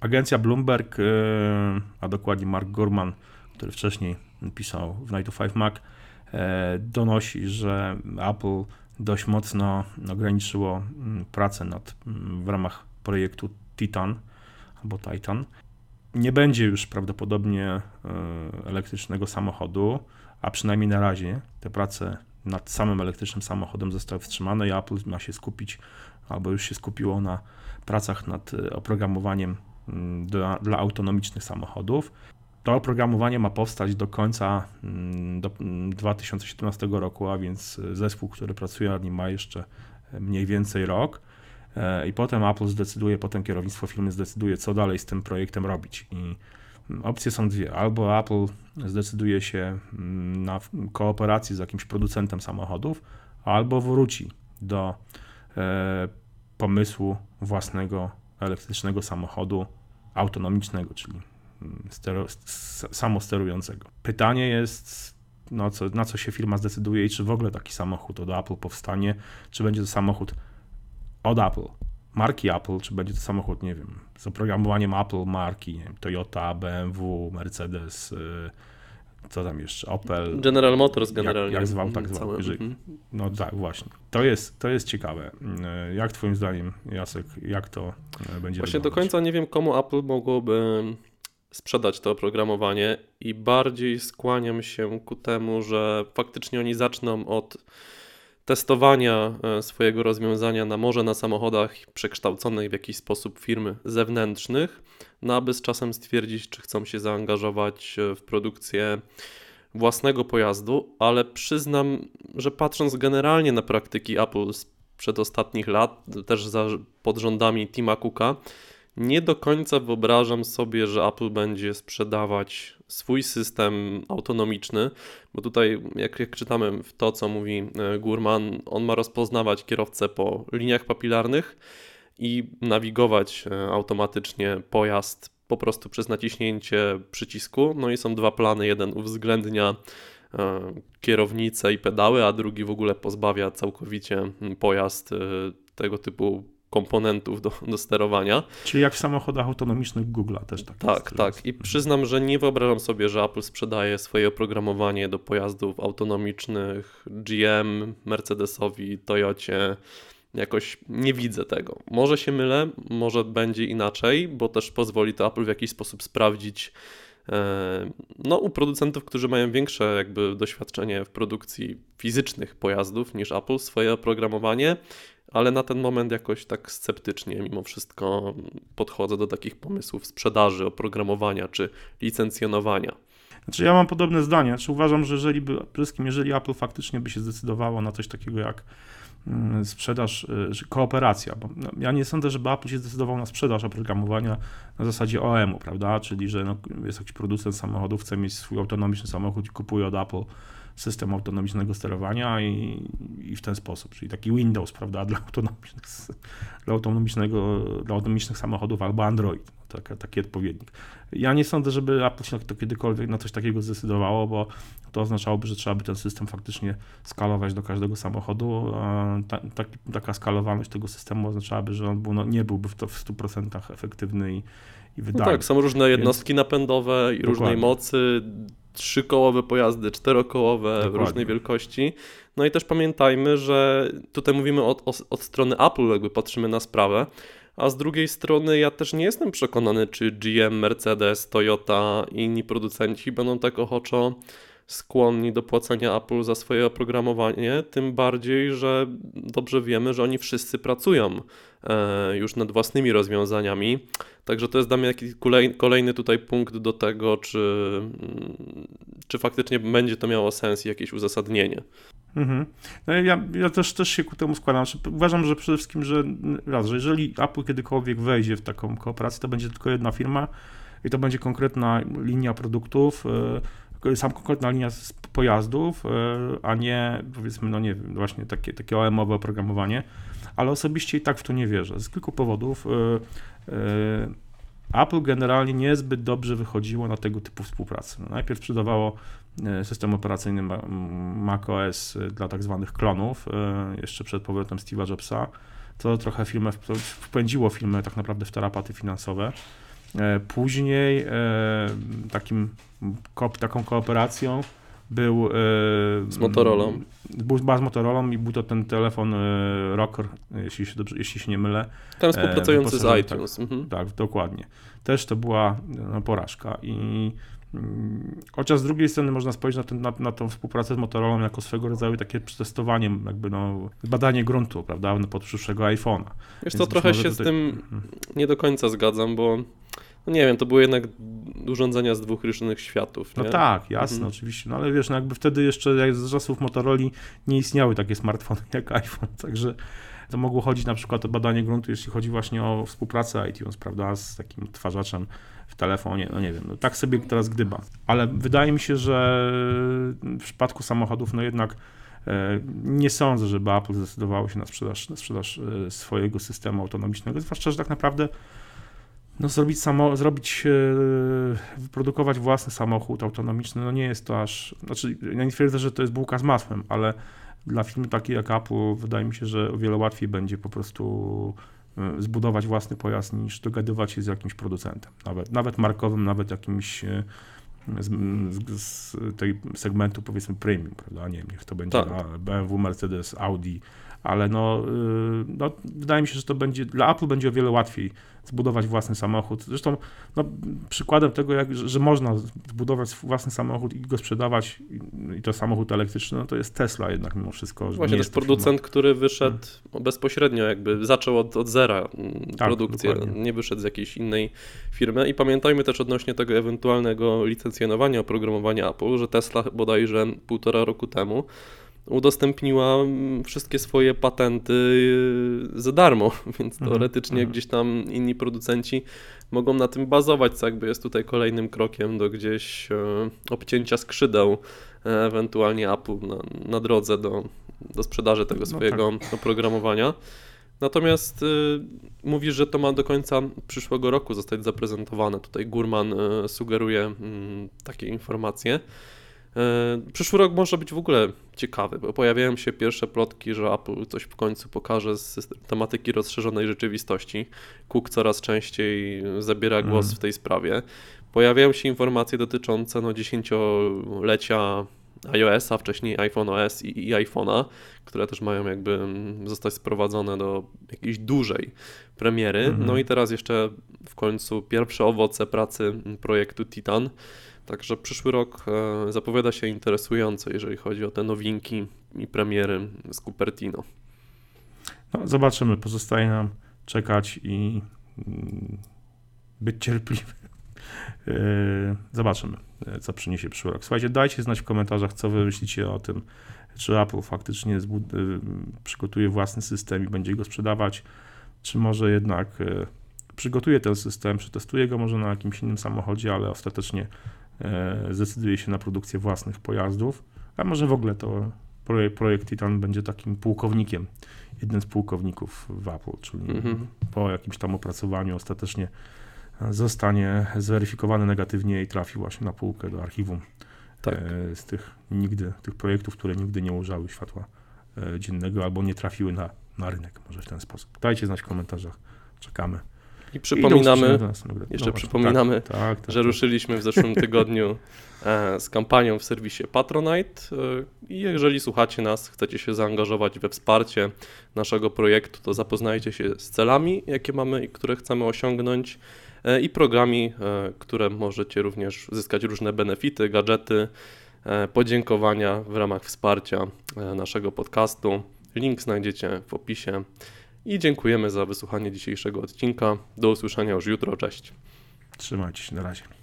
Agencja Bloomberg, a dokładnie Mark Gurman, który wcześniej pisał w Night of Five Mac, donosi, że Apple dość mocno ograniczyło pracę w ramach projektu Titan. Nie będzie już prawdopodobnie elektrycznego samochodu, a przynajmniej na razie te prace nad samym elektrycznym samochodem zostały wstrzymane i Apple ma się skupić, albo już się skupiło, na pracach nad oprogramowaniem dla autonomicznych samochodów. To oprogramowanie ma powstać do końca 2017 roku, a więc zespół, który pracuje nad nim, ma jeszcze mniej więcej rok. I potem Apple zdecyduje, potem kierownictwo firmy zdecyduje, co dalej z tym projektem robić. I opcje są dwie. Albo Apple zdecyduje się na kooperację z jakimś producentem samochodów, albo wróci do pomysłu własnego elektrycznego samochodu autonomicznego, czyli samosterującego. Pytanie jest, na co się firma zdecyduje i czy w ogóle taki samochód od Apple powstanie, czy będzie to samochód od Apple, marki Apple, czy będzie to samochód, nie wiem, z oprogramowaniem Apple, marki, nie wiem, Toyota, BMW, Mercedes, co tam jeszcze, Opel. General Motors generalnie. Jak zwał, tak zwał. No tak, właśnie. To jest ciekawe. Jak twoim zdaniem, Jacek, jak to będzie Właśnie wyglądać? Do końca nie wiem, komu Apple mogłoby sprzedać to oprogramowanie i bardziej skłaniam się ku temu, że faktycznie oni zaczną od testowania swojego rozwiązania na samochodach przekształconych w jakiś sposób firm zewnętrznych, aby z czasem stwierdzić, czy chcą się zaangażować w produkcję własnego pojazdu, ale przyznam, że patrząc generalnie na praktyki Apple sprzed ostatnich lat, też pod rządami Tima Cooka, nie do końca wyobrażam sobie, że Apple będzie sprzedawać swój system autonomiczny, bo tutaj jak czytamy w to, co mówi Gurman, on ma rozpoznawać kierowcę po liniach papilarnych i nawigować automatycznie pojazd po prostu przez naciśnięcie przycisku. No i są dwa plany, jeden uwzględnia kierownicę i pedały, a drugi w ogóle pozbawia całkowicie pojazd tego typu komponentów do sterowania. Czyli jak w samochodach autonomicznych Google'a też tak. Tak. I przyznam, że nie wyobrażam sobie, że Apple sprzedaje swoje oprogramowanie do pojazdów autonomicznych GM, Mercedesowi, Toyocie. Jakoś nie widzę tego. Może się mylę, może będzie inaczej, bo też pozwoli to Apple w jakiś sposób sprawdzić u producentów, którzy mają większe jakby doświadczenie w produkcji fizycznych pojazdów niż Apple, swoje oprogramowanie, ale na ten moment jakoś tak sceptycznie mimo wszystko podchodzę do takich pomysłów sprzedaży, oprogramowania czy licencjonowania. Znaczy ja mam podobne zdanie. Znaczy uważam, że jeżeli Apple faktycznie by się zdecydowało na coś takiego jak sprzedaż, kooperacja. Bo ja nie sądzę, żeby Apple się zdecydował na sprzedaż oprogramowania na zasadzie OEM-u, prawda? Czyli, że jest jakiś producent samochodów, chce mieć swój autonomiczny samochód i kupuje od Apple system autonomicznego sterowania i w ten sposób, czyli taki Windows, prawda, dla autonomicznych samochodów albo Android, taki odpowiednik. Ja nie sądzę, żeby Apple się to kiedykolwiek na coś takiego zdecydowało, bo to oznaczałoby, że trzeba by ten system faktycznie skalować do każdego samochodu. Taka skalowalność tego systemu oznaczałaby, że on nie byłby w 100% efektywny i wydajny. No tak, są różne jednostki napędowe i różnej mocy, 3-kołowe pojazdy, 4-kołowe, różnej wielkości. No i też pamiętajmy, że tutaj mówimy od strony Apple, jakby patrzymy na sprawę, a z drugiej strony ja też nie jestem przekonany, czy GM, Mercedes, Toyota i inni producenci będą tak ochoczo skłonni do płacenia Apple za swoje oprogramowanie, tym bardziej, że dobrze wiemy, że oni wszyscy pracują już nad własnymi rozwiązaniami. Także to jest dla mnie jakiś kolejny tutaj punkt do tego, czy faktycznie będzie to miało sens i jakieś uzasadnienie. Mhm. No ja też się ku temu składam. Uważam, że przede wszystkim, że jeżeli Apple kiedykolwiek wejdzie w taką kooperację, to będzie tylko jedna firma i to będzie konkretna linia produktów, konkretna linia pojazdów, a nie powiedzmy, właśnie takie OEM-owe oprogramowanie, ale osobiście i tak w to nie wierzę. Z kilku powodów. Apple generalnie niezbyt dobrze wychodziło na tego typu współpracy. Najpierw sprzedawało system operacyjny macOS dla tak zwanych klonów, jeszcze przed powrotem Steve'a Jobsa, co trochę wpędziło firmę tak naprawdę w tarapaty finansowe. Później taką kooperacją był z Motorolą. Był z Motorolą i był to ten telefon Rocker, jeśli się nie mylę. Tam współpracujący z iTunes. Tak, mhm. Tak, dokładnie. Też to była porażka. I chociaż z drugiej strony można spojrzeć na tą współpracę z Motorolą jako swego rodzaju takie przetestowanie, jakby badanie gruntu, prawda, pod przyszłego iPhone'a. Wiesz, to trochę się z tym nie do końca zgadzam, bo nie wiem, to były jednak urządzenia z dwóch różnych światów. Nie? No tak, jasne, oczywiście, no ale wiesz, no jakby wtedy jeszcze jak z czasów Motoroli nie istniały takie smartfony jak iPhone, także to mogło chodzić na przykład o badanie gruntu, jeśli chodzi właśnie o współpracę iTunes, prawda, z takim odtwarzaczem w telefonie, no nie wiem, no tak sobie teraz gdybam. Ale wydaje mi się, że w przypadku samochodów no jednak nie sądzę, żeby Apple zdecydowało się na sprzedaż swojego systemu autonomicznego, zwłaszcza, że tak naprawdę no wyprodukować własny samochód autonomiczny, no nie jest to aż, znaczy ja nie twierdzę, że to jest bułka z masłem, ale dla firmy takiej jak Apple wydaje mi się, że o wiele łatwiej będzie po prostu zbudować własny pojazd niż dogadywać się z jakimś producentem, nawet markowym, nawet jakimś z tej segmentu powiedzmy premium, prawda, nie wiem, niech to będzie tak. BMW, Mercedes, Audi, ale no wydaje mi się, że to będzie, dla Apple będzie o wiele łatwiej zbudować własny samochód. Zresztą no, przykładem tego, że można zbudować własny samochód i go sprzedawać, i to samochód elektryczny, no to jest Tesla jednak mimo wszystko. Właśnie to jest producent, który wyszedł bezpośrednio, jakby zaczął od zera produkcję, tak, nie wyszedł z jakiejś innej firmy. I pamiętajmy też odnośnie tego ewentualnego licencjonowania oprogramowania Apple, że Tesla bodajże 1,5 roku temu udostępniła wszystkie swoje patenty za darmo, więc teoretycznie gdzieś tam inni producenci mogą na tym bazować, co jakby jest tutaj kolejnym krokiem do gdzieś obcięcia skrzydeł ewentualnie Apple na drodze do sprzedaży tego swojego oprogramowania. Natomiast mówisz, że to ma do końca przyszłego roku zostać zaprezentowane. Tutaj Gurman sugeruje takie informacje. Przyszły rok może być w ogóle ciekawy, bo pojawiają się pierwsze plotki, że Apple coś w końcu pokaże z tematyki rozszerzonej rzeczywistości. Cook coraz częściej zabiera głos w tej sprawie. Pojawiają się informacje dotyczące 10-lecia iOS-a, wcześniej iPhone OS i iPhone'a, które też mają jakby zostać sprowadzone do jakiejś dużej premiery. No i teraz jeszcze w końcu pierwsze owoce pracy projektu Titan. Także przyszły rok zapowiada się interesująco, jeżeli chodzi o te nowinki i premiery z Cupertino. No, zobaczymy, pozostaje nam czekać i być cierpliwym. Zobaczymy, co przyniesie przyszły rok. Słuchajcie, dajcie znać w komentarzach, co wy myślicie o tym, czy Apple faktycznie przygotuje własny system i będzie go sprzedawać, czy może jednak przygotuje ten system, przetestuje go może na jakimś innym samochodzie, ale ostatecznie zdecyduje się na produkcję własnych pojazdów, a może w ogóle to projekt Titan będzie takim pułkownikiem, jednym z pułkowników w Apple, czyli po jakimś tam opracowaniu ostatecznie zostanie zweryfikowany negatywnie i trafi właśnie na półkę do archiwum z tych projektów, które nigdy nie ujrzały światła dziennego albo nie trafiły na rynek, może w ten sposób. Dajcie znać w komentarzach, czekamy. I przypominamy, że ruszyliśmy w zeszłym tygodniu z kampanią w serwisie Patronite i jeżeli słuchacie nas, chcecie się zaangażować we wsparcie naszego projektu, to zapoznajcie się z celami, jakie mamy i które chcemy osiągnąć i programami, które możecie również zyskać różne benefity, gadżety, podziękowania w ramach wsparcia naszego podcastu. Link znajdziecie w opisie. I dziękujemy za wysłuchanie dzisiejszego odcinka. Do usłyszenia już jutro. Cześć. Trzymajcie się. Na razie.